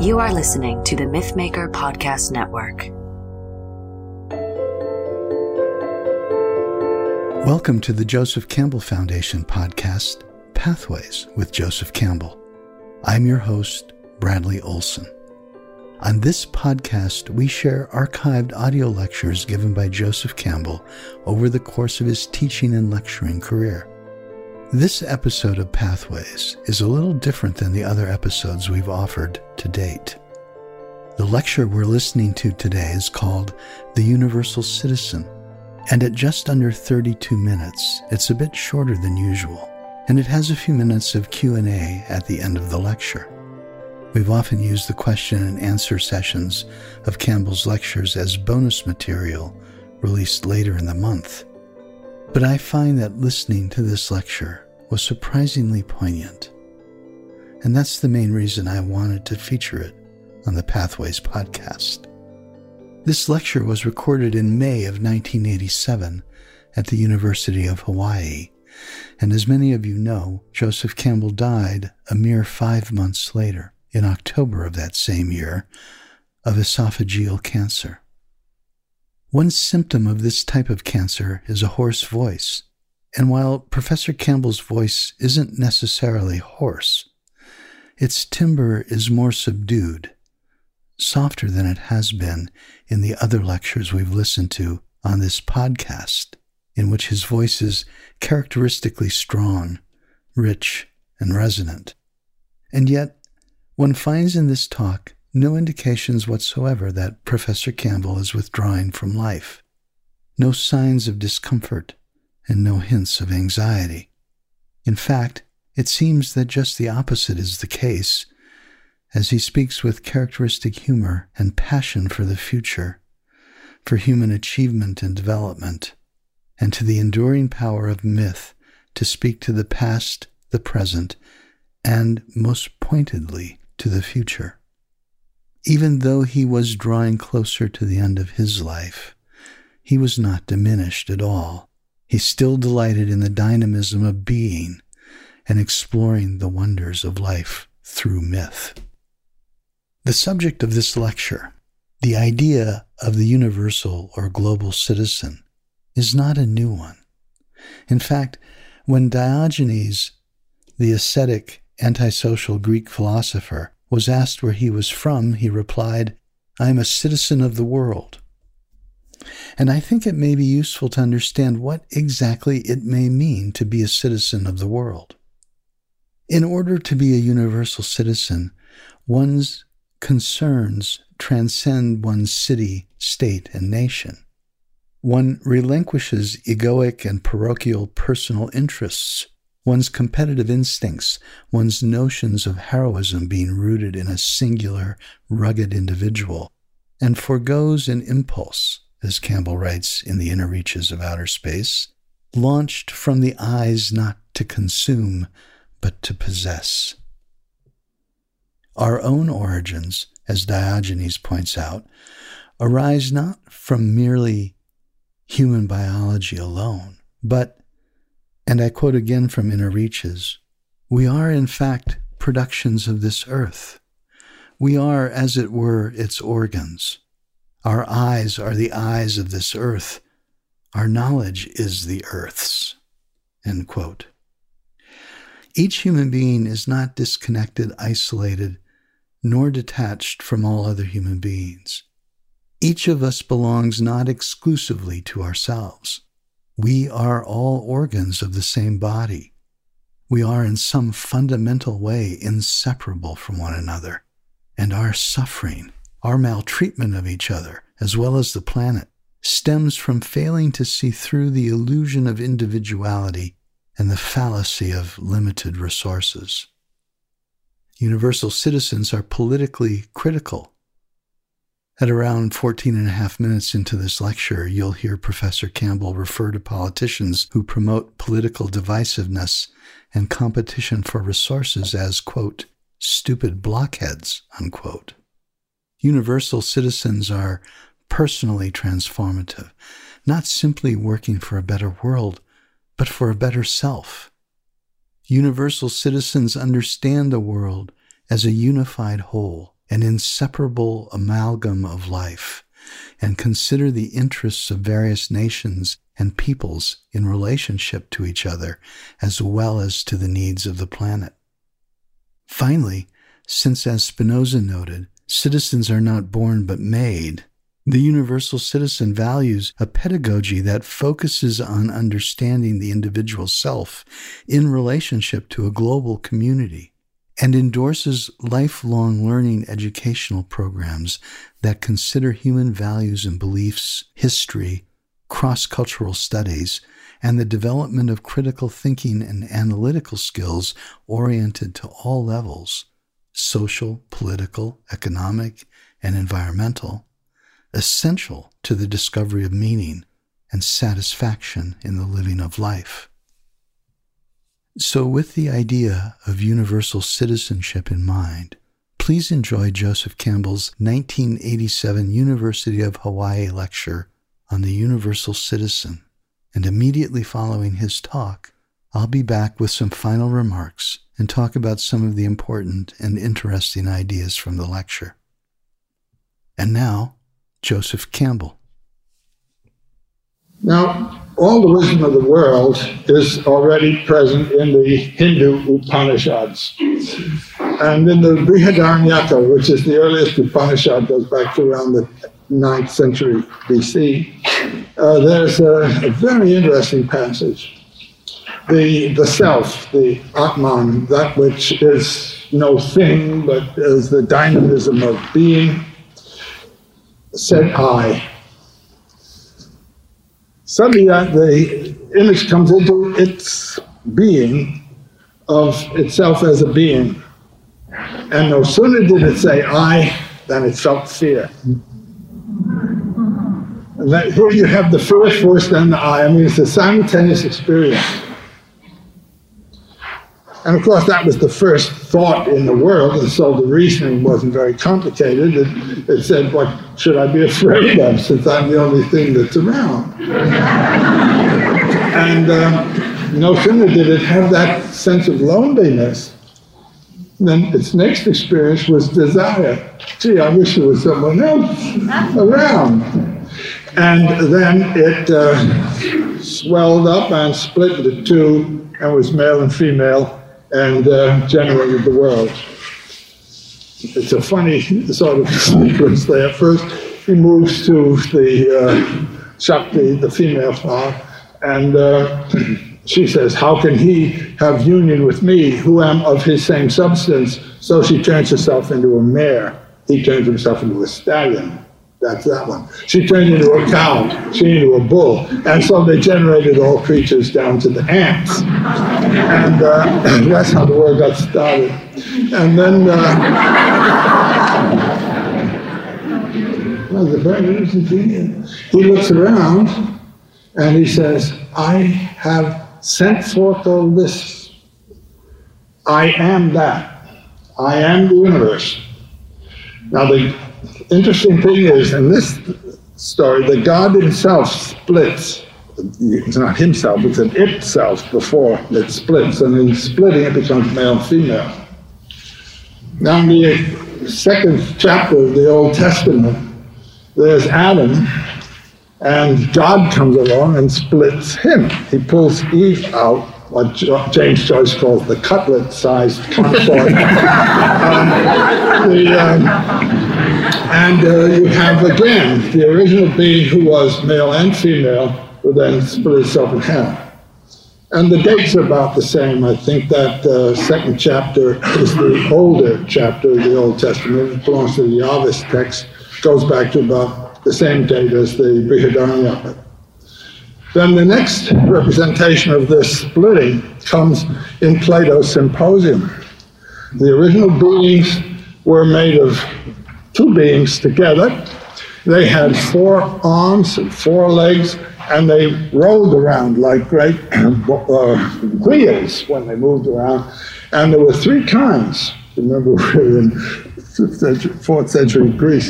You are listening to the MythMaker Podcast Network. Welcome to the Joseph Campbell Foundation podcast, Pathways with Joseph Campbell. I'm your host, Bradley Olson. On this podcast, we share archived audio lectures given by Joseph Campbell over the course of his teaching and lecturing career. This episode of Pathways is a little different than the other episodes we've offered to date. The lecture we're listening to today is called The Universal Citizen, and at just under 32 minutes, it's a bit shorter than usual, and it has a few minutes of Q&A at the end of the lecture. We've often used the question and answer sessions of Campbell's lectures as bonus material released later in the month. But I find that listening to this lecture was surprisingly poignant. And that's the main reason I wanted to feature it on the Pathways podcast. This lecture was recorded in May of 1987 at the University of Hawaii. And as many of you know, Joseph Campbell died a mere 5 months later, in October of that same year, of esophageal cancer. One symptom of this type of cancer is a hoarse voice, and while Professor Campbell's voice isn't necessarily hoarse, its timbre is more subdued, softer than it has been in the other lectures we've listened to on this podcast, in which his voice is characteristically strong, rich, and resonant. And yet, one finds in this talk no indications whatsoever that Professor Campbell is withdrawing from life, no signs of discomfort, and no hints of anxiety. In fact, it seems that just the opposite is the case, as he speaks with characteristic humor and passion for the future, for human achievement and development, and to the enduring power of myth to speak to the past, the present, and most pointedly to the future. Even though he was drawing closer to the end of his life, he was not diminished at all. He still delighted in the dynamism of being and exploring the wonders of life through myth. The subject of this lecture, the idea of the universal or global citizen, is not a new one. In fact, when Diogenes, the ascetic, antisocial Greek philosopher, was asked where he was from, he replied, "I am a citizen of the world." And I think it may be useful to understand what exactly it may mean to be a citizen of the world. In order to be a universal citizen, one's concerns transcend one's city, state, and nation. One relinquishes egoic and parochial personal interests, one's competitive instincts, one's notions of heroism being rooted in a singular, rugged individual, and forgoes an impulse, as Campbell writes in The Inner Reaches of Outer Space, launched from the eyes not to consume, but to possess. Our own origins, as Diogenes points out, arise not from merely human biology alone, but, and I quote again from Inner Reaches, "We are, in fact, productions of this earth. We are, as it were, its organs. Our eyes are the eyes of this earth. Our knowledge is the earth's." End quote. Each human being is not disconnected, isolated, nor detached from all other human beings. Each of us belongs not exclusively to ourselves. We are all organs of the same body. We are in some fundamental way inseparable from one another, and our suffering, our maltreatment of each other, as well as the planet, stems from failing to see through the illusion of individuality and the fallacy of limited resources. Universal citizens are politically critical. At around 14.5 minutes into this lecture, you'll hear Professor Campbell refer to politicians who promote political divisiveness and competition for resources as, quote, "stupid blockheads," unquote. Universal citizens are personally transformative, not simply working for a better world, but for a better self. Universal citizens understand the world as a unified whole, an inseparable amalgam of life, and consider the interests of various nations and peoples in relationship to each other, as well as to the needs of the planet. Finally, since, as Spinoza noted, citizens are not born but made, the universal citizen values a pedagogy that focuses on understanding the individual self in relationship to a global community, and endorses lifelong learning educational programs that consider human values and beliefs, history, cross-cultural studies, and the development of critical thinking and analytical skills oriented to all levels, social, political, economic, and environmental, essential to the discovery of meaning and satisfaction in the living of life. So with the idea of universal citizenship in mind, please enjoy Joseph Campbell's 1987 University of Hawaii lecture on the universal citizen, and immediately following his talk, I'll be back with some final remarks and talk about some of the important and interesting ideas from the lecture. And now, Joseph Campbell. Now, all the wisdom of the world is already present in the Hindu Upanishads. And in the Brihadaranyaka, which is the earliest Upanishad, goes back to around the 9th century BC, there's a very interesting passage. The self, the Atman, that which is no thing but is the dynamism of being, said I. Suddenly the image comes into its being of itself as a being. And no sooner did it say I than it felt fear. And that here you have the first then the I. I mean, it's a simultaneous experience. And of course, that was the first thought in the world, and so the reasoning wasn't very complicated. It said, what should I be afraid of, since I'm the only thing that's around? And no sooner did it have that sense of loneliness, then its next experience was desire. Gee, I wish there was someone else around. And then it swelled up and split into two, and was male and female, and generated the world. It's a funny sort of sequence there. First, he moves to the Shakti, the female flower, and she says, how can he have union with me, who am of his same substance? So she turns herself into a mare. He turns himself into a stallion. That's that one. She turned into a cow, she into a bull, and so they generated all creatures down to the ants. And that's how the world got started. And then, well, the very interesting thing, he looks around and he says, I have sent forth all this. I am that. I am the universe. Now the interesting thing is, in this story, the God himself splits. It's not himself, it's an itself before it splits, and in splitting it becomes male and female. Now in the second chapter of the Old Testament, there's Adam, and God comes along and splits him. He pulls Eve out, what James Joyce calls the cutlet-sized consort. You have again the original being who was male and female, who then split itself in half. And the dates are about the same. I think that second chapter is the older chapter of the Old Testament. It belongs to the Yahwist text. It goes back to about the same date as the Brihadaranyaka. Then the next representation of this splitting comes in Plato's Symposium. The original beings were made of two beings together. They had four arms and four legs, and they rolled around like great wheels when they moved around. And there were three kinds. Remember, we're in 5th century Greece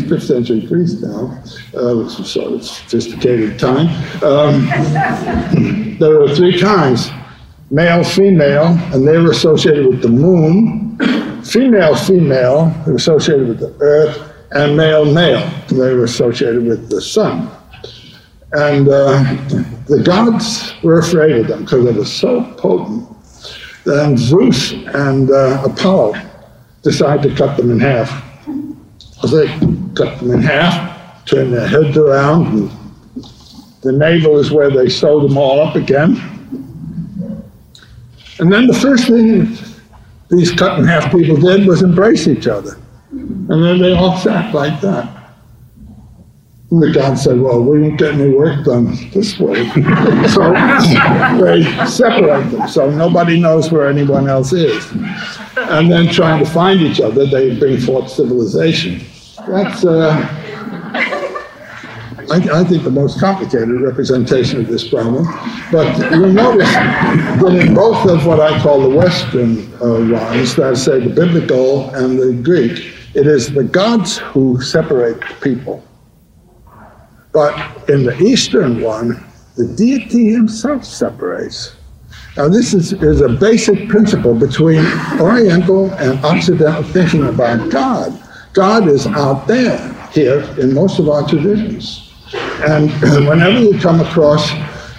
now. Which was sort of sophisticated time. There were three kinds, male, female, and they were associated with the moon. female, they were associated with the earth, and male, they were associated with the sun. And the gods were afraid of them because they were so potent. Then Zeus and Apollo decided to cut them in half. As they cut them in half, turned their heads around, and the navel is where they sewed them all up again. And then the first thing these cut in half people did was embrace each other. And then they all sat like that. And the god said, well, we didn't get any work done this way. So they separate them, so nobody knows where anyone else is. And then trying to find each other, they bring forth civilization. That's, I think, the most complicated representation of this problem. But you'll notice that in both of what I call the Western ones, that is, say, the biblical and the Greek, it is the gods who separate people. But in the Eastern one, the deity himself separates. Now this is a basic principle between Oriental and Occidental thinking about God. God is out there, here, in most of our traditions. And whenever you come across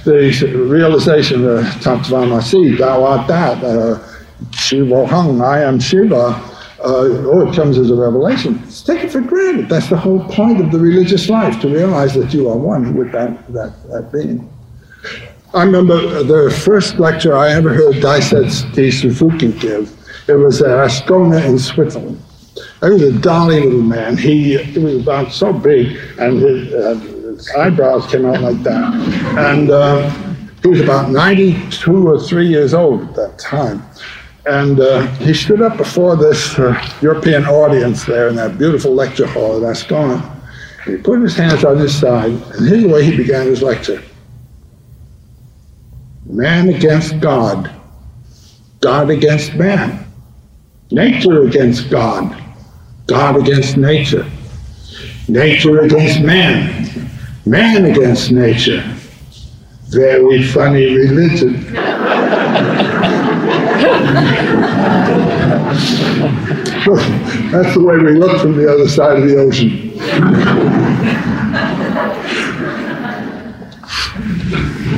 the realization of Tat Tvamasi, thou art that, Shiva Hung, I am Shiva, it comes as a revelation. Just take it for granted. That's the whole point of the religious life, to realize that you are one with that being. I remember the first lecture I ever heard Daisetz Teitaro Suzuki give. It was at Ascona in Switzerland. He was a dolly little man. He was about so big, and his eyebrows came out like that. And he was about 92 or 3 years old at that time. And he stood up before this European audience there in that beautiful lecture hall at Ascona. He put his hands on his side, and here's the way he began his lecture. Man against God. God against man. Nature against God. God against nature. Nature against man. Man against nature. Very funny religion. That's the way we look from the other side of the ocean.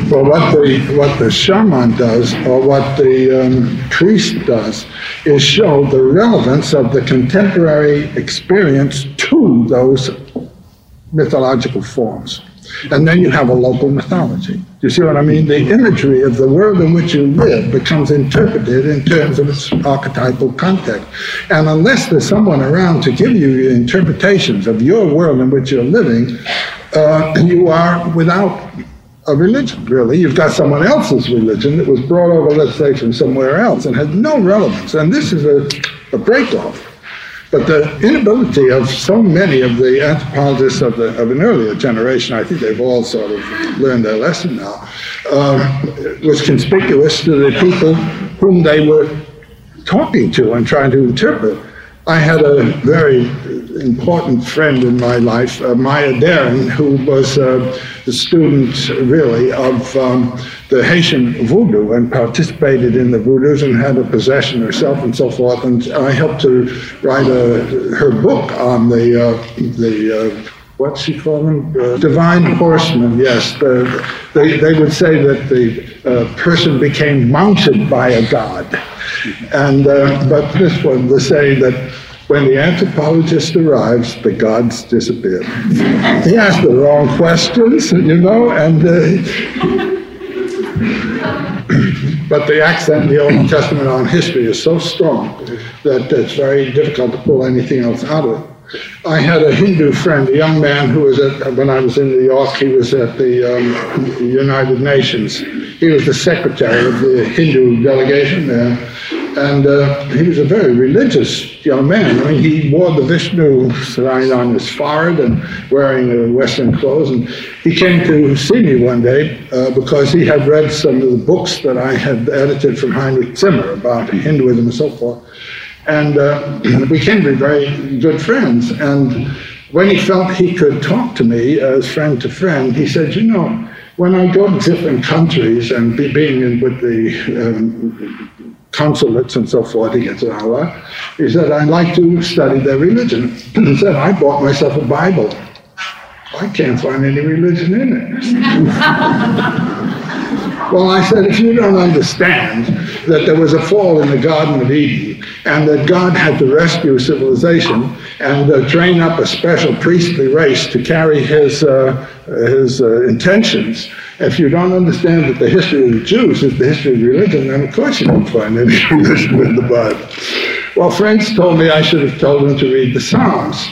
Well, what the shaman does, or what the priest does, is show the relevance of the contemporary experience to those mythological forms. And then you have a local mythology. You see what I mean? The imagery of the world in which you live becomes interpreted in terms of its archetypal context. And unless there's someone around to give you interpretations of your world in which you're living, you are without a religion, really. You've got someone else's religion that was brought over, let's say, from somewhere else and has no relevance. And this is a break-off. But the inability of so many of the anthropologists of an earlier generation, I think they've all sort of learned their lesson now, was conspicuous to the people whom they were talking to and trying to interpret. I had a very important friend in my life, Maya Deren, who was a student, really, of the Haitian Voodoo and participated in the Voodoos and had a possession herself and so forth. And I helped her write her book on the what she called them? Divine Horsemen, yes. They would say that the person became mounted by a god. And but this one would say that when the anthropologist arrives, the gods disappear. He asked the wrong questions, you know, and but the accent in the Old Testament on history is so strong that it's very difficult to pull anything else out of it. I had a Hindu friend, a young man who was when I was in New York, he was at the United Nations. He was the secretary of the Hindu delegation there. And he was a very religious young man. I mean, he wore the Vishnu sign on his forehead and wearing Western clothes. And he came to see me one day because he had read some of the books that I had edited from Heinrich Zimmer about Hinduism and so forth. And we came to be very good friends. And when he felt he could talk to me as friend to friend, he said, you know, when I go to different countries and being with the consulates and so forth to get to Hawaii. He said, I'd like to study their religion. He said, I bought myself a Bible. I can't find any religion in it. Well, I said, if you don't understand that there was a fall in the Garden of Eden and that God had to rescue civilization and train up a special priestly race to carry his intentions, if you don't understand that the history of the Jews is the history of religion, then of course you don't find any religion in the Bible. Well, friends told me I should have told them to read the Psalms.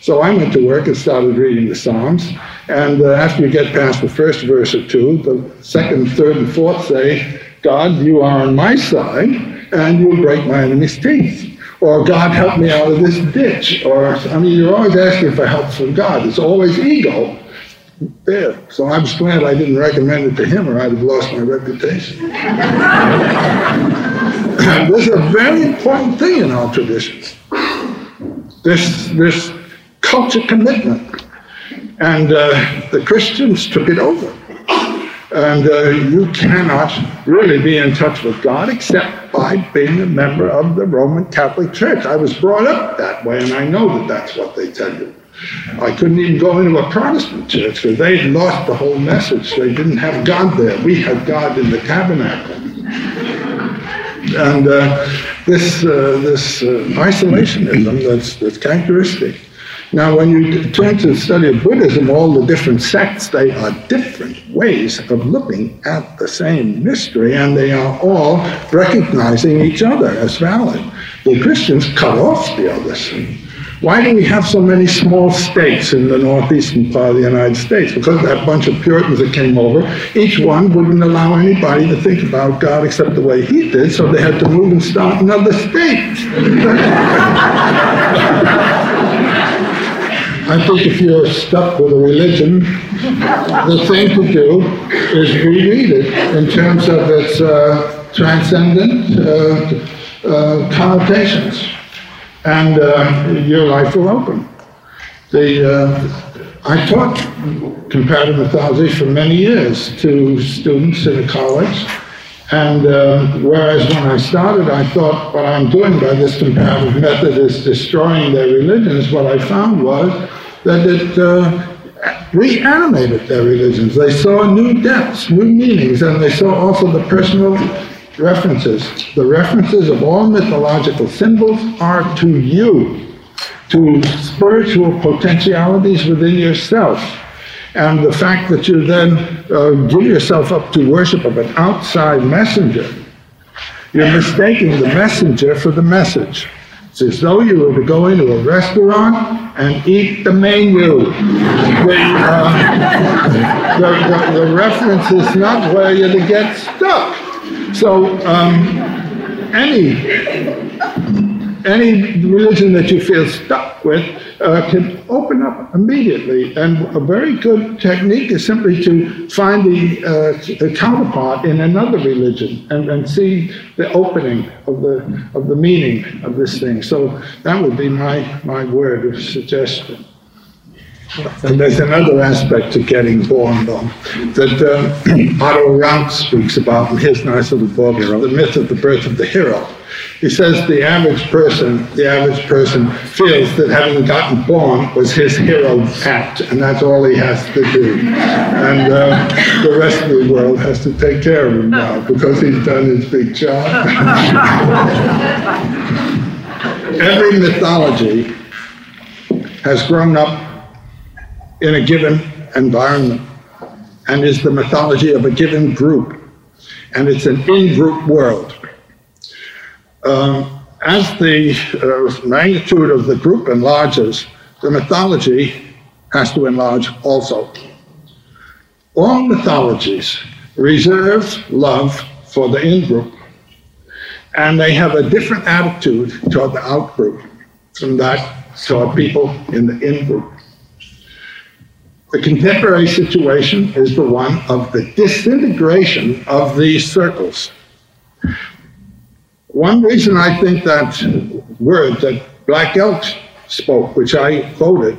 So I went to work and started reading the Psalms, and after you get past the first verse or two, the second, third, and fourth say, God, you are on my side, and you'll break my enemy's teeth, or God, help me out of this ditch, or, I mean, you're always asking for help from God. It's always ego there. So I was glad I didn't recommend it to him, or I'd have lost my reputation. This is a very important thing in our traditions. This culture commitment, and the Christians took it over, and you cannot really be in touch with God except by being a member of the Roman Catholic Church. I was brought up that way, and I know that that's what they tell you. I couldn't even go into a Protestant church because they lost the whole message. They didn't have God there. We had God in the tabernacle. And this isolationism that's characteristic. Now, when you turn to the study of Buddhism, all the different sects, they are different ways of looking at the same mystery, and they are all recognizing each other as valid. The Christians cut off the others. Why do we have so many small states in the northeastern part of the United States? Because that bunch of Puritans that came over, each one wouldn't allow anybody to think about God except the way he did, so they had to move and start another state. I think if you're stuck with a religion, the thing to do is reread it in terms of its transcendent connotations, and your life will open. I taught comparative mythology for many years to students in a college, and whereas when I started, I thought what I'm doing by this comparative method is destroying their religions, what I found was that it reanimated their religions. They saw new depths, new meanings, and they saw also the personal references. The references of all mythological symbols are to you, to spiritual potentialities within yourself. And the fact that you then give yourself up to worship of an outside messenger, you're mistaking the messenger for the message. It's as though you were to go into a restaurant and eat the menu. The reference is not where you're to get stuck. So any religion that you feel stuck with can open up immediately, and a very good technique is simply to find the counterpart in another religion and see the opening of the meaning of this thing. So that would be my word of suggestion. And there's another aspect to getting born, though, that Otto Rank speaks about in his nice little book, The Myth of the Birth of the Hero. He says the average person feels that having gotten born was his hero act, and that's all he has to do. And the rest of the world has to take care of him now, because he's done his big job. Every mythology has grown up in a given environment, and is the mythology of a given group, and it's an in-group world. As the magnitude of the group enlarges, the mythology has to enlarge also. All mythologies reserve love for the in-group, and they have a different attitude toward the out-group from that toward people in the in-group. The contemporary situation is the one of the disintegration of these circles. One reason I think that word that Black Elk spoke, which I quoted,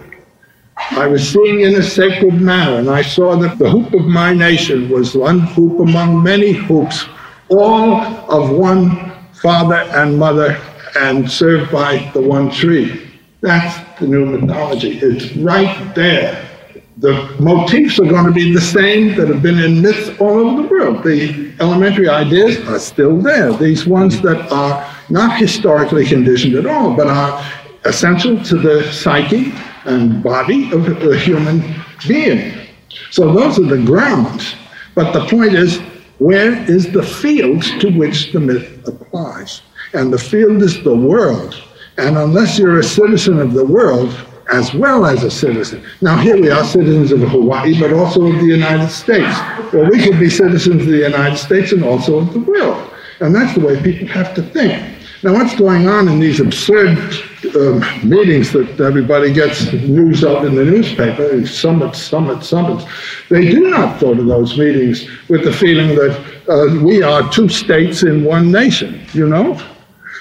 I was seeing in a sacred manner, and I saw that the hoop of my nation was one hoop among many hoops, all of one father and mother and served by the one tree. That's the new mythology. It's right there. The motifs are going to be the same that have been in myths all over the world. The elementary ideas are still there. These ones that are not historically conditioned at all, but are essential to the psyche and body of the human being. So those are the grounds. But the point is, where is the field to which the myth applies? And the field is the world. And unless you're a citizen of the world, as well as a citizen. Now here we are, citizens of Hawaii, but also of the United States. Well, we could be citizens of the United States and also of the world. And that's the way people have to think. Now what's going on in these absurd meetings that everybody gets news of in the newspaper, summits, they do not go to those meetings with the feeling that we are two states in one nation, you know?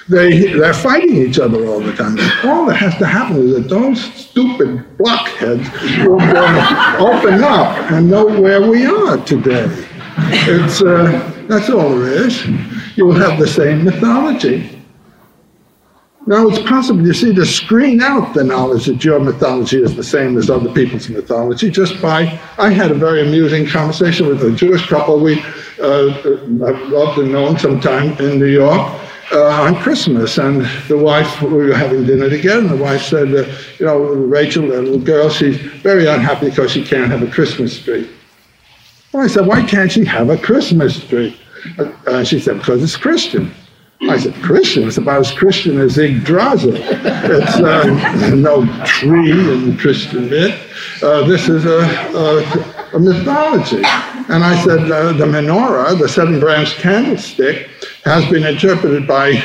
They're fighting each other all the time. All that has to happen is that those stupid blockheads will open up and know where we are today. It's, that's all there is. You'll have the same mythology. Now it's possible, you see, to screen out the knowledge that your mythology is the same as other people's mythology just by, I had a very amusing conversation with a Jewish couple we I've often known sometime in New York. On Christmas, and the wife, we were having dinner together, and the wife said, you know, Rachel, the little girl, she's very unhappy because she can't have a Christmas tree. Well, I said, why can't she have a Christmas tree? She said, because it's Christian. I said, Christian? It's about as Christian as Yggdrasil. It's no tree in Christian myth. This is a mythology. And I said, the menorah, the seven-branch candlestick, has been interpreted by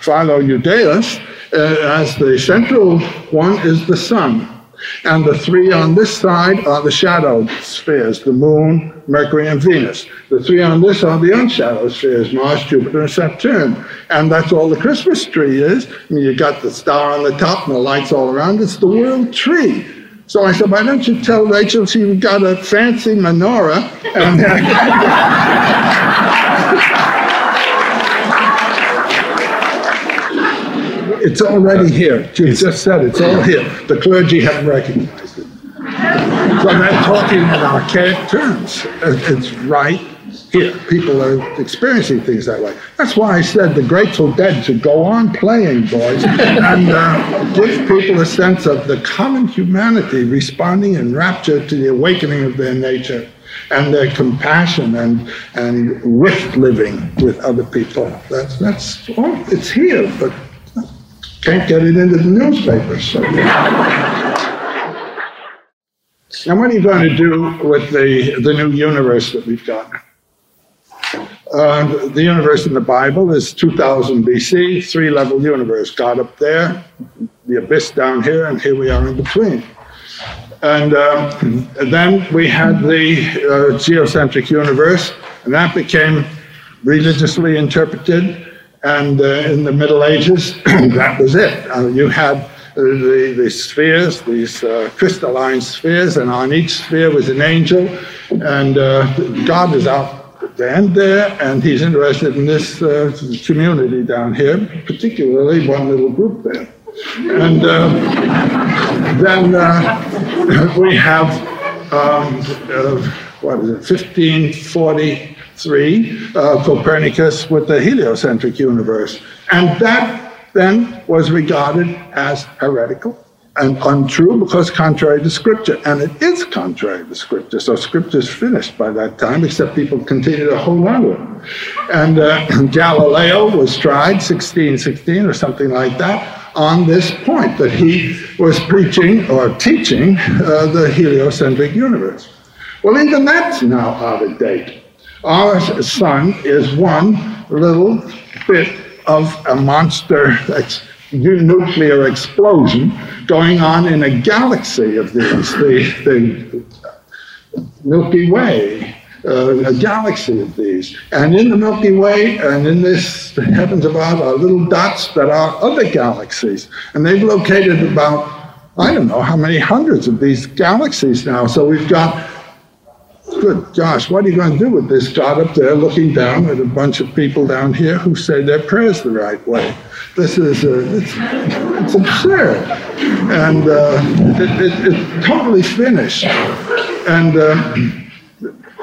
Philo Eudaeus as the central one is the sun. And the three on this side are the shadowed spheres, the moon, Mercury, and Venus. The three on this are the unshadowed spheres, Mars, Jupiter, and Saturn. And that's all the Christmas tree is. I mean, you got the star on the top and the lights all around. It's the world tree. So I said, why don't you tell Rachel she's got a fancy menorah? And it's already here. You just said it's all here. The clergy haven't recognized it. So they're talking in archaic terms. It's right here. People are experiencing things that way. That's why I said the Grateful Dead should go on playing, boys, and give people a sense of the common humanity responding in rapture to the awakening of their nature and their compassion and with living with other people. That's all. It's here, but can't get it into the newspapers. So. Now, what are you going to do with the new universe that we've got? The universe in the Bible is 2000 BC, three-level universe. God up there, the abyss down here, and here we are in between. And then we had the geocentric universe, and that became religiously interpreted. And in the Middle Ages, that was it. You had the spheres, these crystalline spheres, and on each sphere was an angel. And God is out at the end there, and he's interested in this community down here, particularly one little group there. And then we have, what is it, 1540, three, Copernicus with the heliocentric universe. And that then was regarded as heretical and untrue because contrary to scripture. And it is contrary to scripture. So scripture's finished by that time, except people continue to hold on to it. And Galileo was tried, 1616 or something like that, on this point that he was preaching or teaching the heliocentric universe. Well, even that's now out of date. Our sun is one little bit of a monster nuclear explosion going on in a galaxy of these, the Milky Way, a galaxy of these. And in the Milky Way and in this the heavens above are little dots that are other galaxies. And they've located about, I don't know how many hundreds of these galaxies now. So we've got good gosh, what are you going to do with this God up there looking down at a bunch of people down here who say their prayers the right way? This is, it's absurd. And it's totally finished. And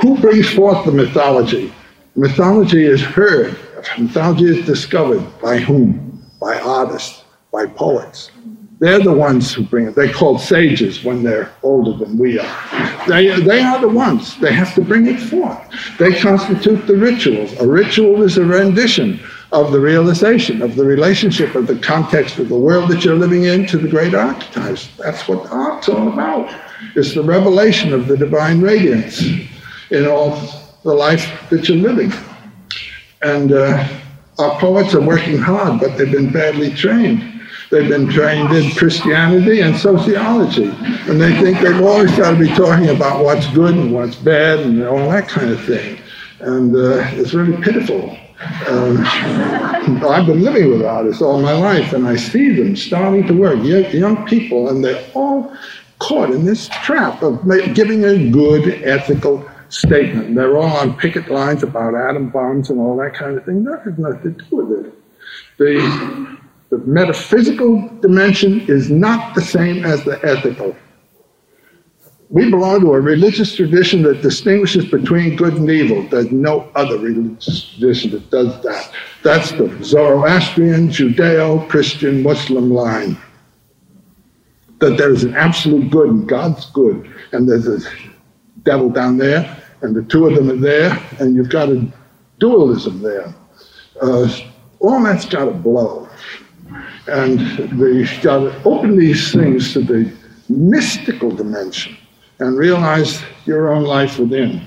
who brings forth the mythology? Mythology is heard. Mythology is discovered. By whom? By artists, by poets. They're the ones who bring it. They're called sages when they're older than we are. They are the ones. They have to bring it forth. They constitute the rituals. A ritual is a rendition of the realization, of the relationship, of the context of the world that you're living in to the great archetypes. That's what art's all about. It's the revelation of the divine radiance in all the life that you're living. And our poets are working hard, but they've been badly trained. They've been trained in Christianity and sociology, and they think they've always got to be talking about what's good and what's bad and all that kind of thing. And it's really pitiful. I've been living with artists all my life, and I see them starting to work, young people, and they're all caught in this trap of giving a good ethical statement. They're all on picket lines about atom bombs and all that kind of thing. That has nothing to do with it. The metaphysical dimension is not the same as the ethical. We belong to a religious tradition that distinguishes between good and evil. There's no other religious tradition that does that. That's the Zoroastrian, Judeo-Christian, Muslim line. That there is an absolute good and God's good, and there's a devil down there, and the two of them are there, and you've got a dualism there. All that's got to blow. And they've got to open these things to the mystical dimension and realize your own life within.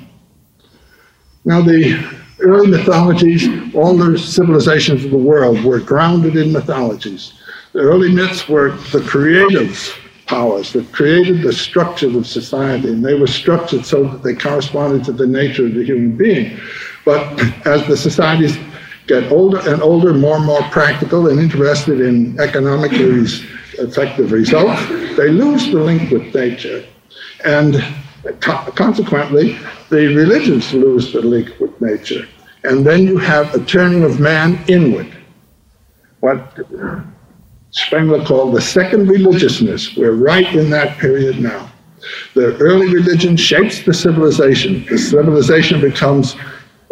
Now, the early mythologies, all the civilizations of the world were grounded in mythologies. The early myths were the creative powers that created the structure of society, and they were structured so that they corresponded to the nature of the human being. But as the societies get older and older, more and more practical and interested in economically effective results, they lose the link with nature. And consequently, the religions lose the link with nature. And then you have a turning of man inward, what Spengler called the second religiousness. We're right in that period now. The early religion shapes the civilization. The civilization becomes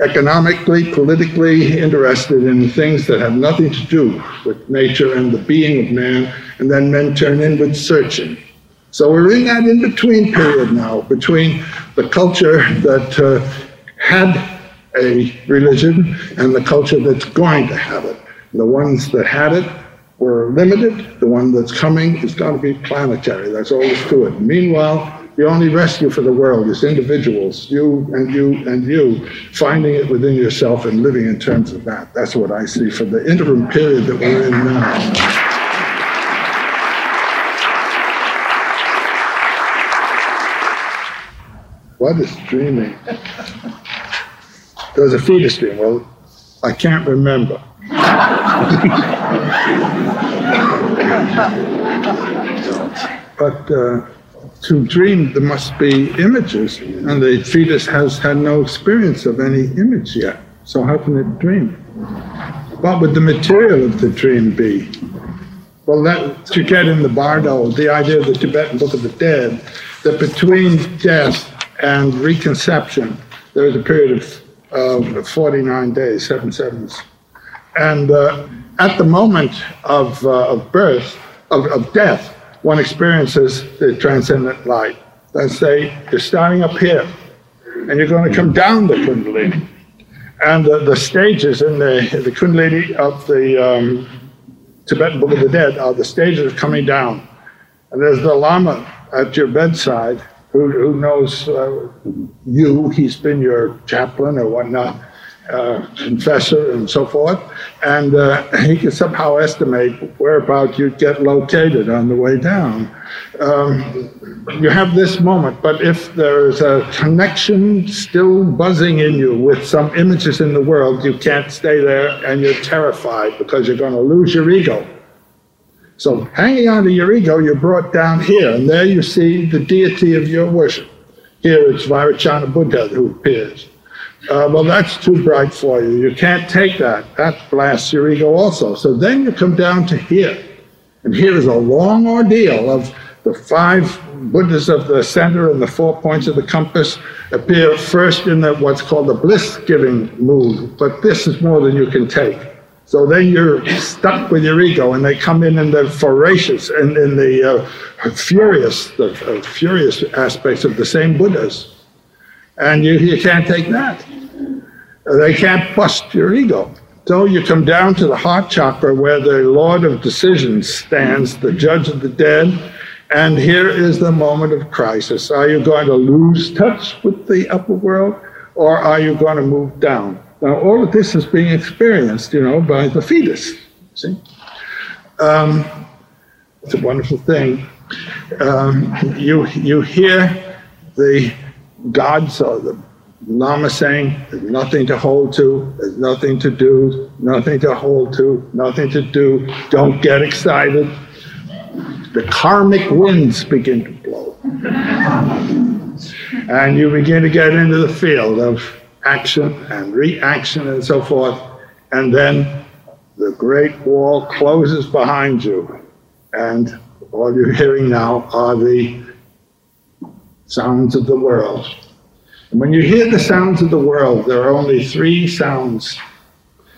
economically, politically interested in things that have nothing to do with nature and the being of man, and then men turn inward searching. So we're in that in-between period now, between the culture that had a religion and the culture that's going to have it. The ones that had it were limited. The one that's coming is going to be planetary. That's all there's to it. Meanwhile, the only rescue for the world is individuals, you and you and you, finding it within yourself and living in terms of that. That's what I see for the interim period that we're in now. What is dreaming? There was a fetus dream. Well, I can't remember. But to dream, there must be images, and the fetus has had no experience of any image yet. So how can it dream? What would the material of the dream be? Well, that you get in the bardo, the idea of the Tibetan Book of the Dead, that between death and reconception, there is a period of 49 days, 7 sevens. And at the moment of birth, of death, one experiences the transcendent light. Let's say you're starting up here, and you're going to come down the Kundalini. And the stages in the Kundalini of the Tibetan Book of the Dead are the stages of coming down. And there's the Lama at your bedside who knows you. He's been your chaplain or whatnot, confessor and so forth, and he can somehow estimate whereabout you'd get located on the way down. You have this moment, but if there is a connection still buzzing in you with some images in the world, you can't stay there, and you're terrified because you're going to lose your ego. So hanging on to your ego, you're brought down here, and there you see the deity of your worship. Here it's Vairocana Buddha who appears. Well, that's too bright for you. You can't take that. That blasts your ego also. So then you come down to here. And here is a long ordeal of the five Buddhas of the center and the 4 points of the compass appear first in the, what's called the bliss-giving mood. But this is more than you can take. So then you're stuck with your ego, and they come in the voracious and in the furious aspects of the same Buddhas. And you can't take that. They can't bust your ego. So you come down to the heart chakra where the Lord of Decisions stands, the Judge of the Dead, and here is the moment of crisis. Are you going to lose touch with the upper world, or are you going to move down? Now, all of this is being experienced, you know, by the fetus, see? It's a wonderful thing. You hear the gods or the Lama saying, there's nothing to hold to, there's nothing to do, nothing to hold to, nothing to do, don't get excited. The karmic winds begin to blow. And you begin to get into the field of action and reaction and so forth, and then the great wall closes behind you, and all you're hearing now are the sounds of the world. And when you hear the sounds of the world, there are only three sounds.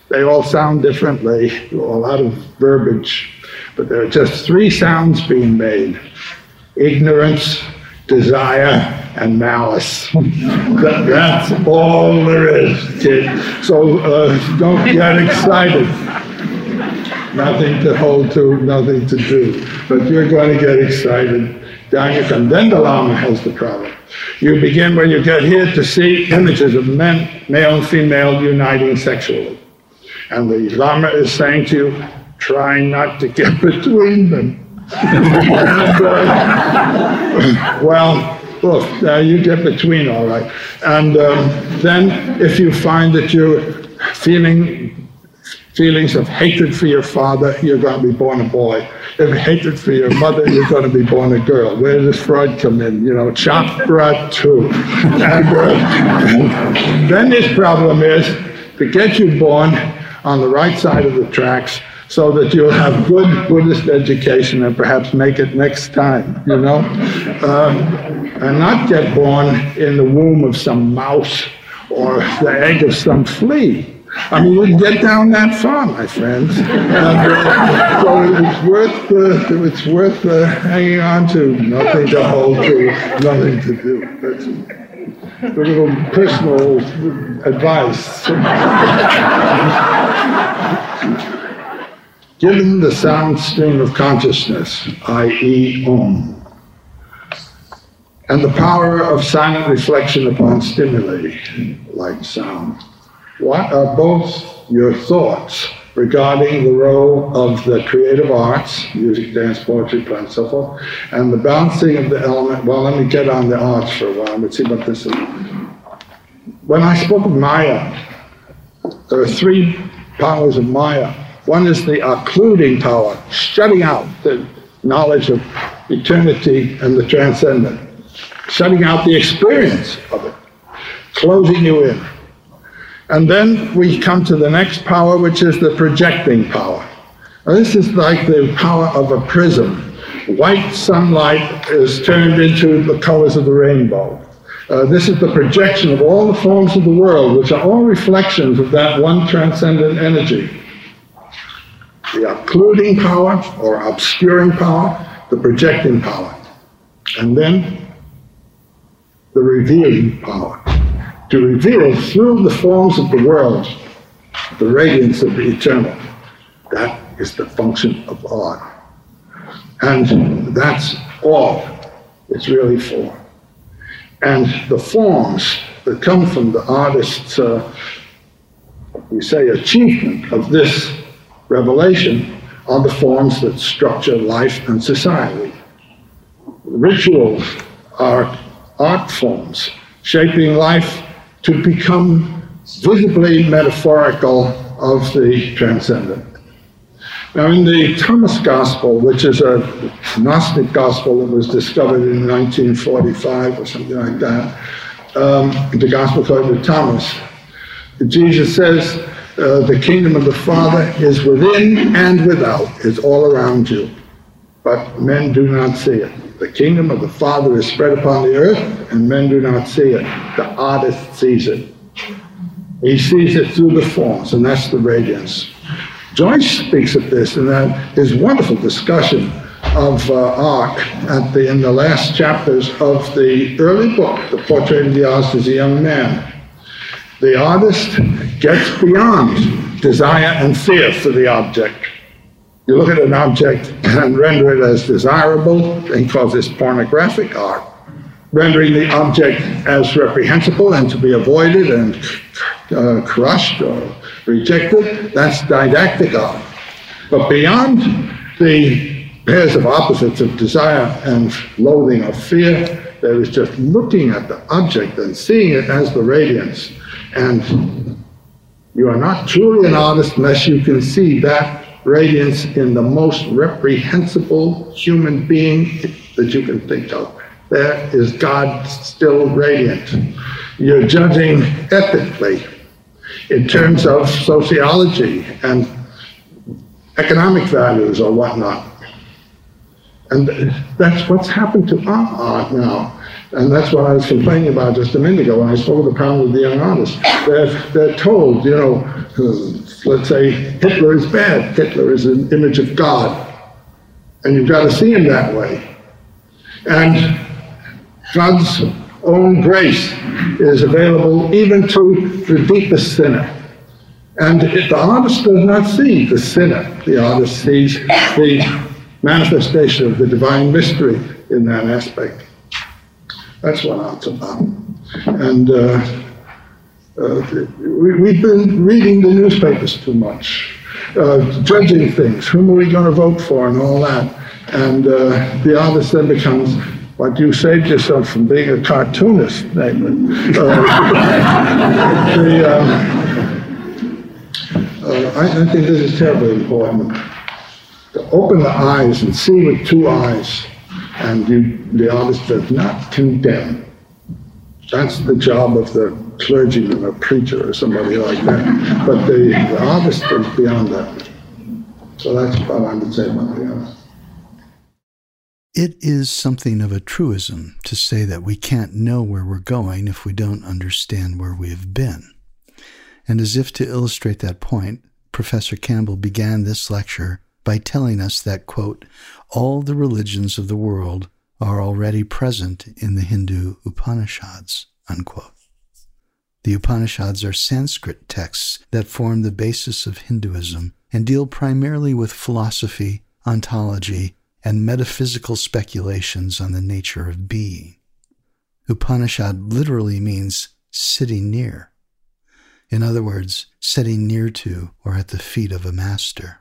They all sound differently, a lot of verbiage, but there are just three sounds being made: ignorance, desire, and malice. That's all there is, kid. So don't get excited. Nothing to hold to, nothing to do. But you're going to get excited. Down you come. Then the Lama has the problem. You begin, when you get here, to see images of men, male and female, uniting sexually. And the Lama is saying to you, try not to get between them. And, well, look, you get between, all right. And then if you find that you're feeling feelings of hatred for your father, you're going to be born a boy. If hatred for your mother, you're going to be born a girl. Where does Freud come in? You know, chakra two. And, then his problem is to get you born on the right side of the tracks, so that you'll have good Buddhist education and perhaps make it next time, you know? And not get born in the womb of some mouse or the egg of some flea. I mean, you can get down that far, my friends. And, so it's worth hanging on to. Nothing to hold to, nothing to do. That's a little personal advice. Given the sound stream of consciousness, i.e. Om, and the power of silent reflection upon stimuli, like sound, what are both your thoughts regarding the role of the creative arts, music, dance, poetry, play, and so forth, and the balancing of the element? Well, let me get on the arts for a while. Let's see what this is. When I spoke of Maya, there are three powers of Maya. One is the occluding power, shutting out the knowledge of eternity and the transcendent, shutting out the experience of it, closing you in. And then we come to the next power, which is the projecting power. Now, this is like the power of a prism. White sunlight is turned into the colors of the rainbow. This is the projection of all the forms of the world, which are all reflections of that one transcendent energy. The occluding power, or obscuring power, the projecting power, and then the revealing power. To reveal through the forms of the world the radiance of the eternal. That is the function of art. And that's all it's really for. And the forms that come from the artist's, we say, achievement of this revelation are the forms that structure life and society. Rituals are art forms, shaping life to become visibly metaphorical of the transcendent. Now, in the Thomas Gospel, which is a Gnostic gospel that was discovered in 1945 or something like that, the Gospel according to Thomas, Jesus says, the kingdom of the Father is within and without. It's all around you, but men do not see it. The kingdom of the Father is spread upon the earth, and men do not see it. The artist sees it. He sees it through the forms, and that's the radiance. Joyce speaks of this in that his wonderful discussion of Arc in the last chapters of the early book, The Portrait of the Artist as a Young Man. The artist gets beyond desire and fear for the object. You look at an object and render it as desirable, and call this pornographic art, rendering the object as reprehensible and to be avoided and crushed or rejected. That's didactic art. But beyond the pairs of opposites of desire and loathing or fear, there is just looking at the object and seeing it as the radiance. And you are not truly an artist unless you can see that radiance in the most reprehensible human being that you can think of. There is God still radiant. You're judging ethically in terms of sociology and economic values or whatnot. And that's what's happened to our art now. And that's what I was complaining about just a minute ago when I spoke of the problem with the young artists. They're told, you know, let's say Hitler is bad. Hitler is an image of God. And you've got to see him that way. And God's own grace is available even to the deepest sinner. And the artist does not see the sinner. The artist sees the manifestation of the divine mystery in that aspect. That's what art's about. And we've been reading the newspapers too much, judging things, whom are we going to vote for and all that. And the artist then becomes, what you saved yourself from being a cartoonist, Nathan. I think this is terribly important. To open the eyes and see with two eyes. And the artist does not condemn. That's the job of the clergyman or preacher or somebody like that. But the artist is beyond that. So that's what I would say about the artist. It is something of a truism to say that we can't know where we're going if we don't understand where we have been. And as if to illustrate that point, Professor Campbell began this lecture by telling us that, quote, all the religions of the world are already present in the Hindu Upanishads, unquote. The Upanishads are Sanskrit texts that form the basis of Hinduism and deal primarily with philosophy, ontology, and metaphysical speculations on the nature of being. Upanishad literally means sitting near. In other words, sitting near to or at the feet of a master.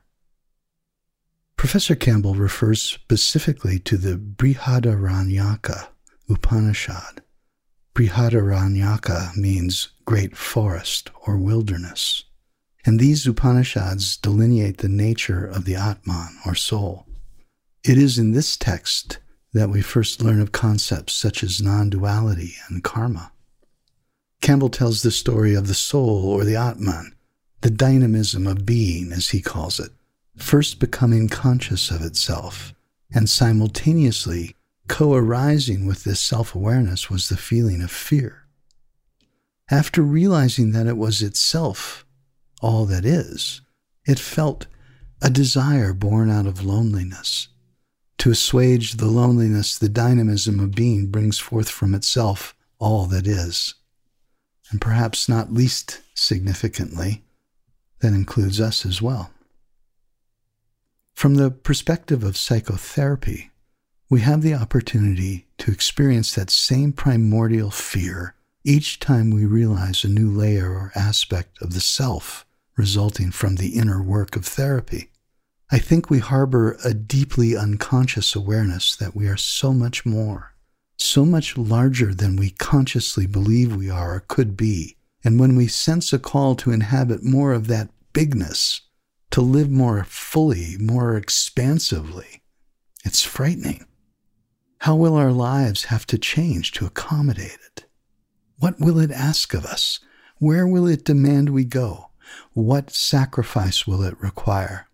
Professor Campbell refers specifically to the Brihadaranyaka Upanishad. Brihadaranyaka means great forest or wilderness. And these Upanishads delineate the nature of the Atman or soul. It is in this text that we first learn of concepts such as non-duality and karma. Campbell tells the story of the soul or the Atman, the dynamism of being, as he calls it, first becoming conscious of itself, and simultaneously co-arising with this self-awareness was the feeling of fear. After realizing that it was itself, all that is, it felt a desire born out of loneliness. To assuage the loneliness, the dynamism of being brings forth from itself all that is. And perhaps not least significantly, that includes us as well. From the perspective of psychotherapy, we have the opportunity to experience that same primordial fear each time we realize a new layer or aspect of the self resulting from the inner work of therapy. I think we harbor a deeply unconscious awareness that we are so much more, so much larger than we consciously believe we are or could be. And when we sense a call to inhabit more of that bigness, to live more fully, more expansively. It's frightening. How will our lives have to change to accommodate it? What will it ask of us? Where will it demand we go? What sacrifice will it require?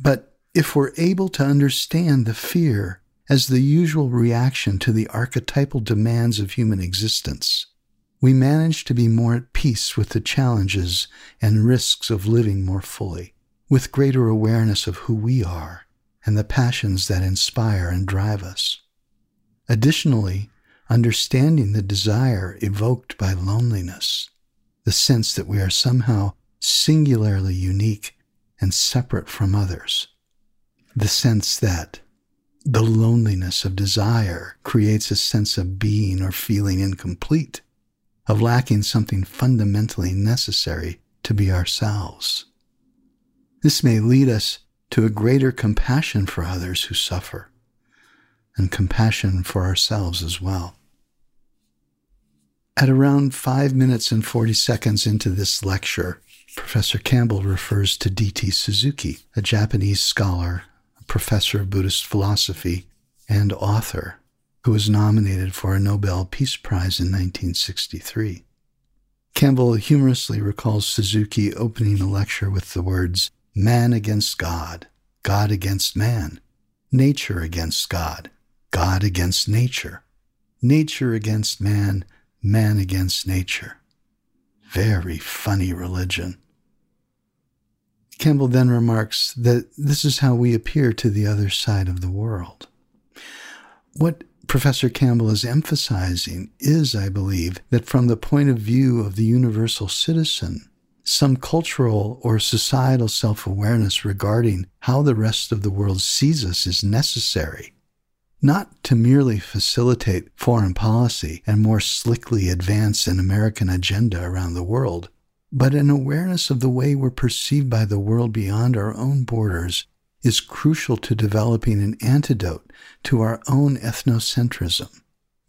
But if we're able to understand the fear as the usual reaction to the archetypal demands of human existence, we manage to be more at peace with the challenges and risks of living more fully, with greater awareness of who we are and the passions that inspire and drive us. Additionally, understanding the desire evoked by loneliness, the sense that we are somehow singularly unique and separate from others, the sense that the loneliness of desire creates a sense of being or feeling incomplete, of lacking something fundamentally necessary to be ourselves. This may lead us to a greater compassion for others who suffer, and compassion for ourselves as well. At around 5 minutes and 40 seconds into this lecture, Professor Campbell refers to D.T. Suzuki, a Japanese scholar, a professor of Buddhist philosophy, and author, who was nominated for a Nobel Peace Prize in 1963. Campbell humorously recalls Suzuki opening the lecture with the words, "Man against God, God against man, nature against God, God against nature, nature against man, man against nature." Very funny religion. Campbell then remarks that this is how we appear to the other side of the world. What Professor Campbell is emphasizing is, I believe, that from the point of view of the universal citizen, some cultural or societal self-awareness regarding how the rest of the world sees us is necessary, not to merely facilitate foreign policy and more slickly advance an American agenda around the world, but an awareness of the way we're perceived by the world beyond our own borders is crucial to developing an antidote to our own ethnocentrism,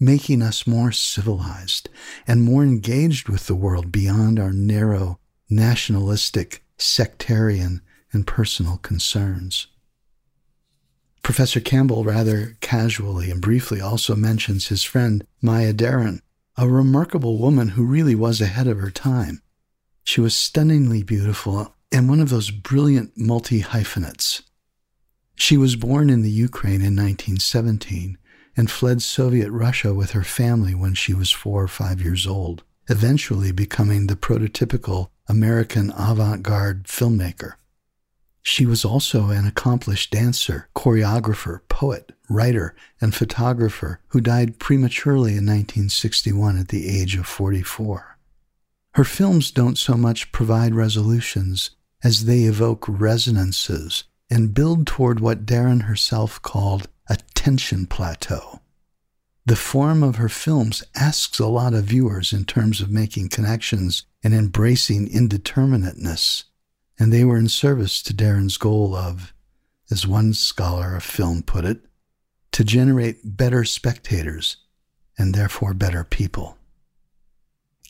making us more civilized and more engaged with the world beyond our narrow, nationalistic, sectarian, and personal concerns. Professor Campbell rather casually and briefly also mentions his friend Maya Deren, a remarkable woman who really was ahead of her time. She was stunningly beautiful and one of those brilliant multi-hyphenates. She was born in the Ukraine in 1917 and fled Soviet Russia with her family when she was 4 or 5 years old, eventually becoming the prototypical American avant-garde filmmaker. She was also an accomplished dancer, choreographer, poet, writer, and photographer who died prematurely in 1961 at the age of 44. Her films don't so much provide resolutions as they evoke resonances and build toward what Deren herself called a tension plateau. The form of her films asks a lot of viewers in terms of making connections and embracing indeterminateness, and they were in service to Deren's goal of, as one scholar of film put it, to generate better spectators and therefore better people.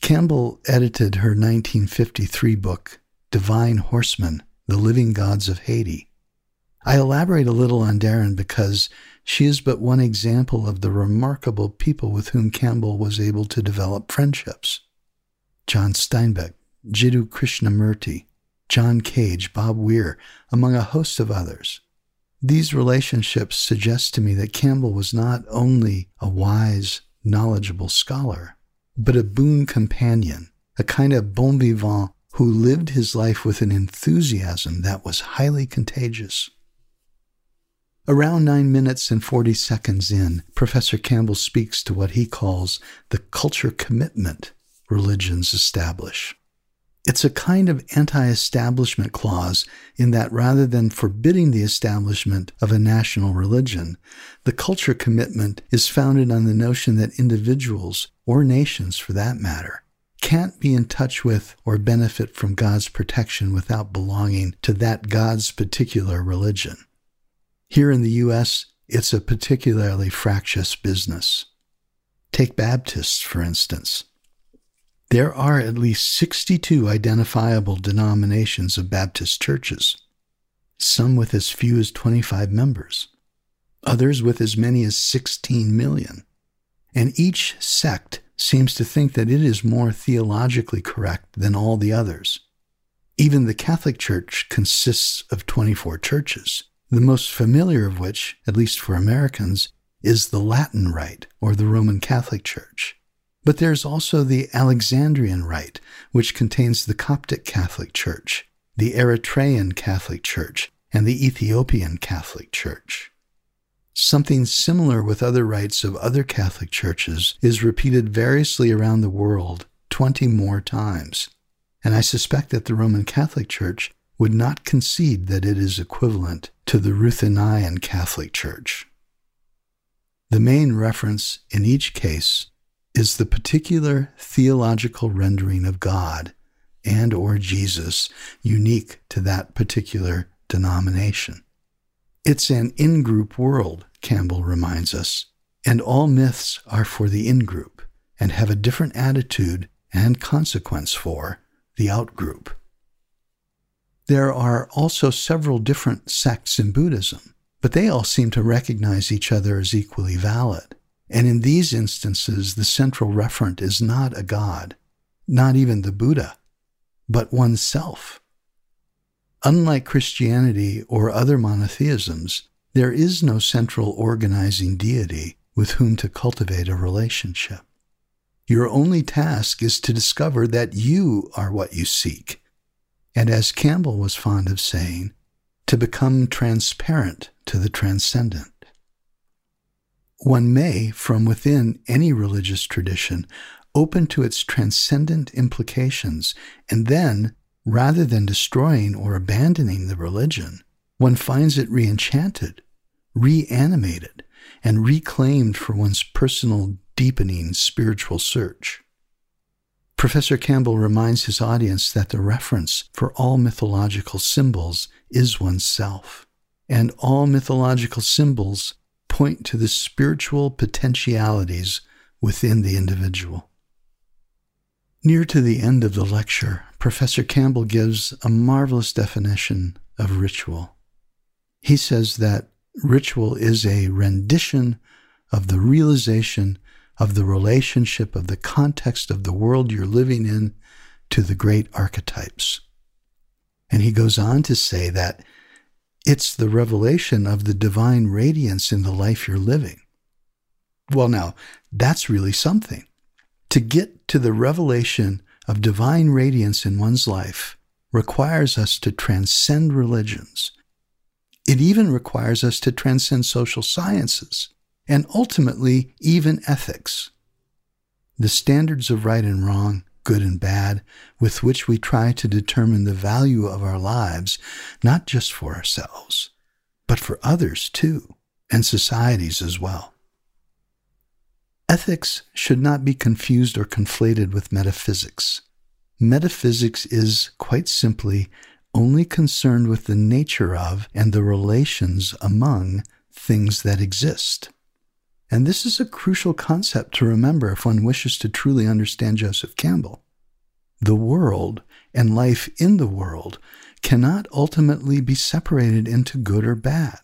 Campbell edited her 1953 book, Divine Horsemen, The Living Gods of Haiti. I elaborate a little on Deren because she is but one example of the remarkable people with whom Campbell was able to develop friendships. John Steinbeck, Jiddu Krishnamurti, John Cage, Bob Weir, among a host of others. These relationships suggest to me that Campbell was not only a wise, knowledgeable scholar, but a boon companion, a kind of bon vivant who lived his life with an enthusiasm that was highly contagious. Around 9 minutes and 40 seconds in, Professor Campbell speaks to what he calls the culture commitment religions establish. It's a kind of anti-establishment clause in that rather than forbidding the establishment of a national religion, the culture commitment is founded on the notion that individuals, or nations for that matter, can't be in touch with or benefit from God's protection without belonging to that God's particular religion. Here in the U.S., it's a particularly fractious business. Take Baptists, for instance. There are at least 62 identifiable denominations of Baptist churches, some with as few as 25 members, others with as many as 16 million. And each sect seems to think that it is more theologically correct than all the others. Even the Catholic Church consists of 24 churches, the most familiar of which, at least for Americans, is the Latin Rite, or the Roman Catholic Church. But there's also the Alexandrian Rite, which contains the Coptic Catholic Church, the Eritrean Catholic Church, and the Ethiopian Catholic Church. Something similar with other rites of other Catholic churches is repeated variously around the world 20 more times, and I suspect that the Roman Catholic Church would not concede that it is equivalent to the Ruthenian Catholic Church. The main reference in each case is the particular theological rendering of God and or Jesus unique to that particular denomination. It's an in-group world, Campbell reminds us, and all myths are for the in-group and have a different attitude and consequence for the out-group. There are also several different sects in Buddhism, but they all seem to recognize each other as equally valid. And in these instances, the central referent is not a god, not even the Buddha, but oneself. Unlike Christianity or other monotheisms, there is no central organizing deity with whom to cultivate a relationship. Your only task is to discover that you are what you seek, and as Campbell was fond of saying, to become transparent to the transcendent. One may, from within any religious tradition, open to its transcendent implications, and then, rather than destroying or abandoning the religion, one finds it reenchanted, reanimated, and reclaimed for one's personal, deepening spiritual search. Professor Campbell reminds his audience that the reference for all mythological symbols is oneself, and all mythological symbols point to the spiritual potentialities within the individual. Near to the end of the lecture, Professor Campbell gives a marvelous definition of ritual. He says that ritual is a rendition of the realization of the relationship of the context of the world you're living in to the great archetypes. And he goes on to say that it's the revelation of the divine radiance in the life you're living. Well, now, that's really something. To get to the revelation of divine radiance in one's life requires us to transcend religions. It even requires us to transcend social sciences, and ultimately even ethics. The standards of right and wrong, good and bad, with which we try to determine the value of our lives, not just for ourselves, but for others too, and societies as well. Ethics should not be confused or conflated with metaphysics. Metaphysics is, quite simply, only concerned with the nature of and the relations among things that exist. And this is a crucial concept to remember if one wishes to truly understand Joseph Campbell. The world and life in the world cannot ultimately be separated into good or bad.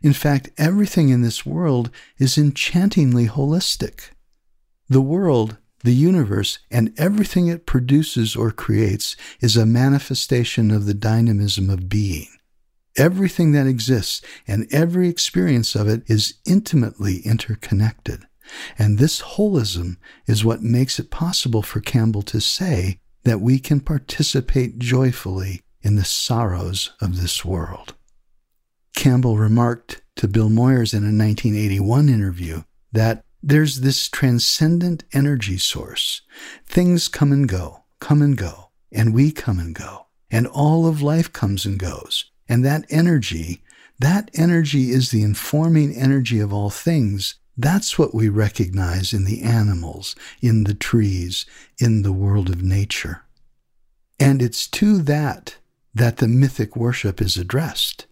In fact, everything in this world is enchantingly holistic. The world, the universe, and everything it produces or creates is a manifestation of the dynamism of being. Everything that exists and every experience of it is intimately interconnected. And this holism is what makes it possible for Campbell to say that we can participate joyfully in the sorrows of this world. Campbell remarked to Bill Moyers in a 1981 interview that there's this transcendent energy source. Things come and go, and we come and go, and all of life comes and goes. And that energy is the informing energy of all things. That's what we recognize in the animals, in the trees, in the world of nature. And it's to that the mythic worship is addressed.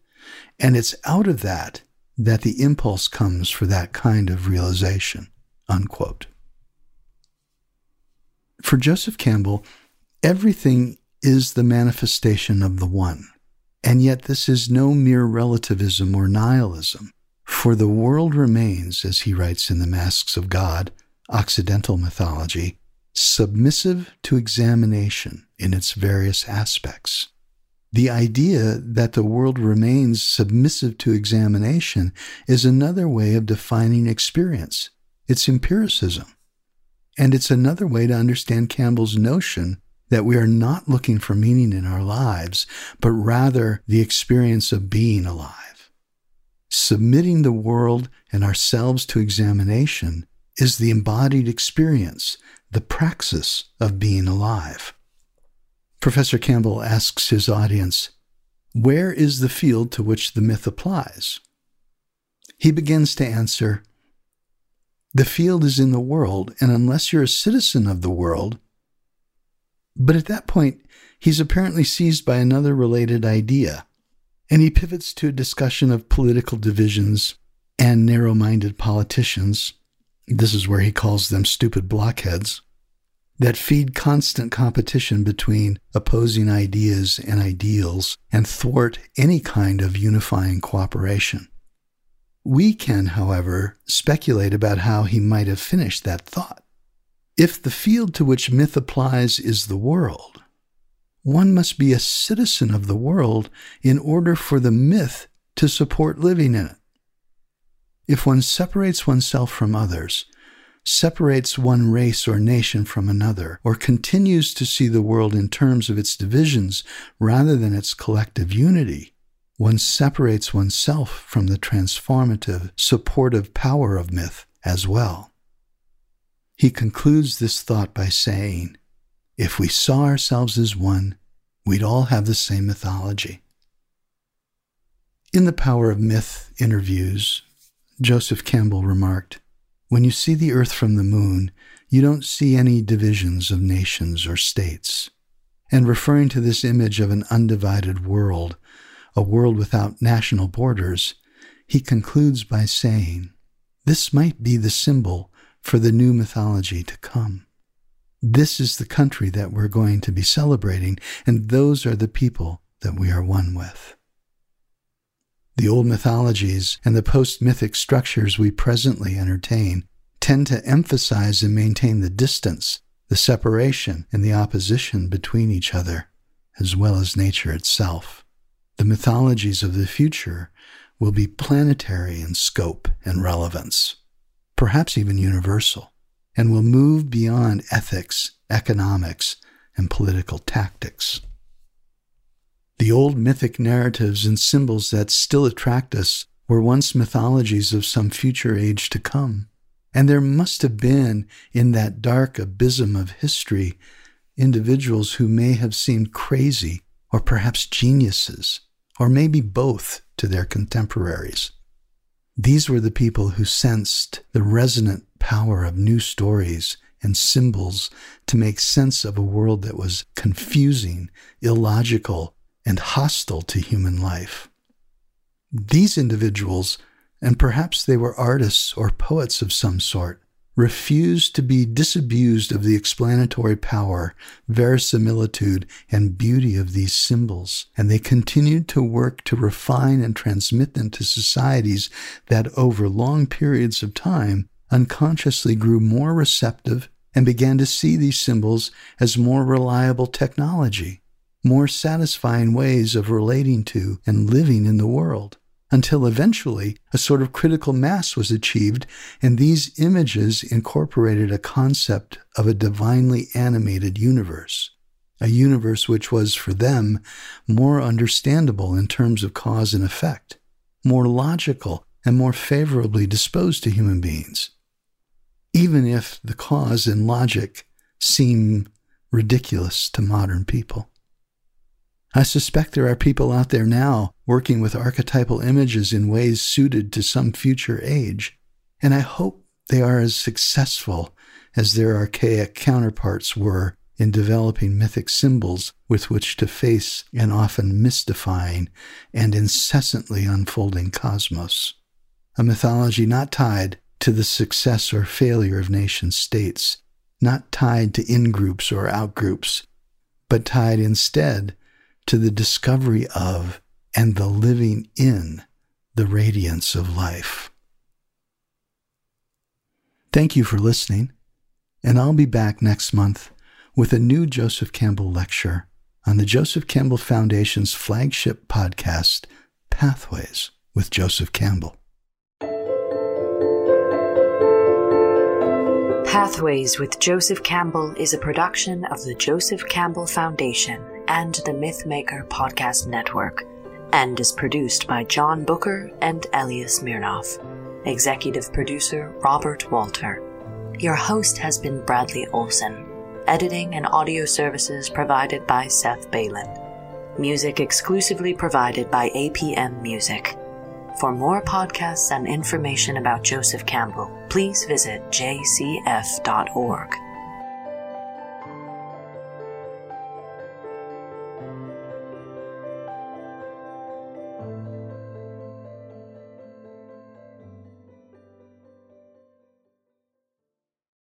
And it's out of that the impulse comes for that kind of realization." Unquote. For Joseph Campbell, everything is the manifestation of the one. And yet this is no mere relativism or nihilism, for the world remains, as he writes in The Masks of God, Occidental Mythology, submissive to examination in its various aspects. The idea that the world remains submissive to examination is another way of defining experience. It's empiricism. And it's another way to understand Campbell's notion that we are not looking for meaning in our lives, but rather the experience of being alive. Submitting the world and ourselves to examination is the embodied experience, the praxis of being alive. Professor Campbell asks his audience, where is the field to which the myth applies? He begins to answer, the field is in the world, and unless you're a citizen of the world, but at that point, he's apparently seized by another related idea, and he pivots to a discussion of political divisions and narrow-minded politicians, this is where he calls them stupid blockheads, that feed constant competition between opposing ideas and ideals and thwart any kind of unifying cooperation. We can, however, speculate about how he might have finished that thought. If the field to which myth applies is the world, one must be a citizen of the world in order for the myth to support living in it. If one separates oneself from others, separates one race or nation from another, or continues to see the world in terms of its divisions rather than its collective unity, one separates oneself from the transformative, supportive power of myth as well. He concludes this thought by saying, if we saw ourselves as one, we'd all have the same mythology. In the Power of Myth interviews, Joseph Campbell remarked, when you see the earth from the moon, you don't see any divisions of nations or states. And referring to this image of an undivided world, a world without national borders, he concludes by saying, this might be the symbol for the new mythology to come. This is the country that we're going to be celebrating, and those are the people that we are one with. The old mythologies and the post-mythic structures we presently entertain tend to emphasize and maintain the distance, the separation, and the opposition between each other, as well as nature itself. The mythologies of the future will be planetary in scope and relevance, perhaps even universal, and will move beyond ethics, economics, and political tactics. The old mythic narratives and symbols that still attract us were once mythologies of some future age to come, and there must have been, in that dark abysm of history, individuals who may have seemed crazy or perhaps geniuses, or maybe both to their contemporaries. These were the people who sensed the resonant power of new stories and symbols to make sense of a world that was confusing, illogical, and hostile to human life. These individuals, and perhaps they were artists or poets of some sort, refused to be disabused of the explanatory power, verisimilitude, and beauty of these symbols, and they continued to work to refine and transmit them to societies that over long periods of time unconsciously grew more receptive and began to see these symbols as more reliable technology, more satisfying ways of relating to and living in the world, until eventually a sort of critical mass was achieved, and these images incorporated a concept of a divinely animated universe, a universe which was, for them, more understandable in terms of cause and effect, more logical and more favorably disposed to human beings, even if the cause and logic seem ridiculous to modern people. I suspect there are people out there now working with archetypal images in ways suited to some future age, and I hope they are as successful as their archaic counterparts were in developing mythic symbols with which to face an often mystifying and incessantly unfolding cosmos, a mythology not tied to the success or failure of nation-states, not tied to in-groups or out-groups, but tied instead to the discovery of and the living in the radiance of life. Thank you for listening, and I'll be back next month with a new Joseph Campbell lecture on the Joseph Campbell Foundation's flagship podcast, Pathways with Joseph Campbell. Pathways with Joseph Campbell is a production of the Joseph Campbell Foundation and the MythMaker Podcast Network, and is produced by John Booker and Elias Smirnoff. Executive producer Robert Walter. Your host has been Bradley Olson. Editing and audio services provided by Seth Balin. Music exclusively provided by APM Music. For more podcasts and information about Joseph Campbell, please visit jcf.org.